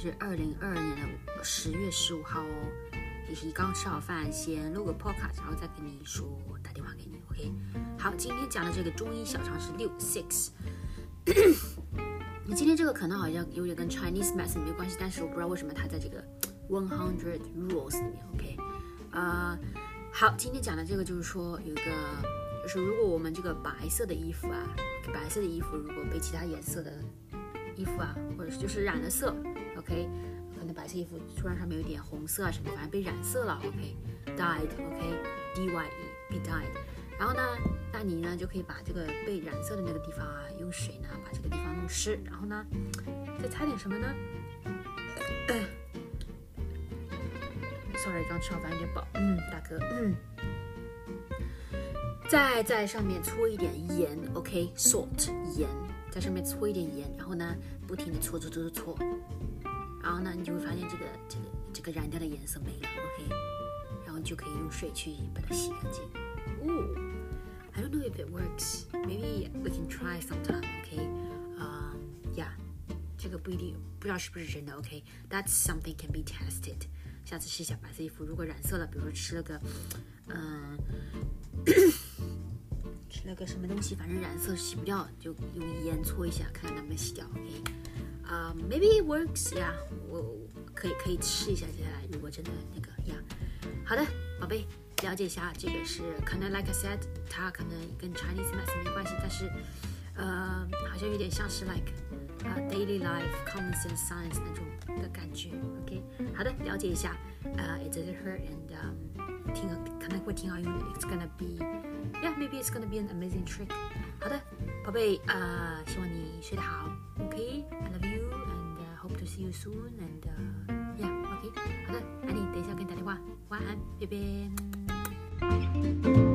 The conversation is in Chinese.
是2022年10月15号哦。其实刚吃好饭，先录个 podcast， 然后再跟你说，打电话给你。OK， 好，今天讲的这个中医小常识6 你今天这个可能好像有点跟 Chinese medicine 没关系，但是我不知道为什么它在这个100 rules 里面。OK， 好，今天讲的这个就是说有一个。就是如果我们这个白色的衣服啊，白色的衣服如果被其他颜色的衣服啊，或者就是染了色 ，OK， 可能白色衣服突然上面有点红色啊什么，反正被染色了 ，OK，dyed，然后呢，那你呢就可以把这个被染色的那个地方啊，用水呢把这个地方弄湿，然后呢再擦点什么呢？Sorry， 刚吃好饭有点饱，大哥，再在上面搓一点盐 ，OK， salt 盐，在上面搓一点盐，然后呢，不停的搓，然后呢，你就会发现这个染掉的颜色没了 ，OK， 然后你就可以用水去把它洗干净。哦 ，I don't know if it works. Maybe we can try sometime. OK， yeah， 这个不一定，不知道是不是真的 ，OK。That's something can be tested. 下次试一下白色衣服，如果染色了，比如说吃了个，吃了个什么东西，反正染色洗不掉，就用盐搓一下，看能不能洗掉。啊、okay? Maybe it works 呀、yeah, ，我可以试一下。接下来如果真的那个呀， yeah. 好的，宝贝，了解一下，这个是可能 like I said， 它可能跟 Chinese medicine 没关系，但是好像有点像是 like、daily life common sense science 那种的感觉。OK， 好的，了解一下。It doesn't hurt and、可能会挺好用的。It's gonna be。Yeah, maybe it's gonna be an amazing trick. 好的，宝贝，希望你睡得好。Okay, I love you and、hope to see you soon. And、yeah, okay. 好的，安妮，等一下给你打电话。晚安，拜拜。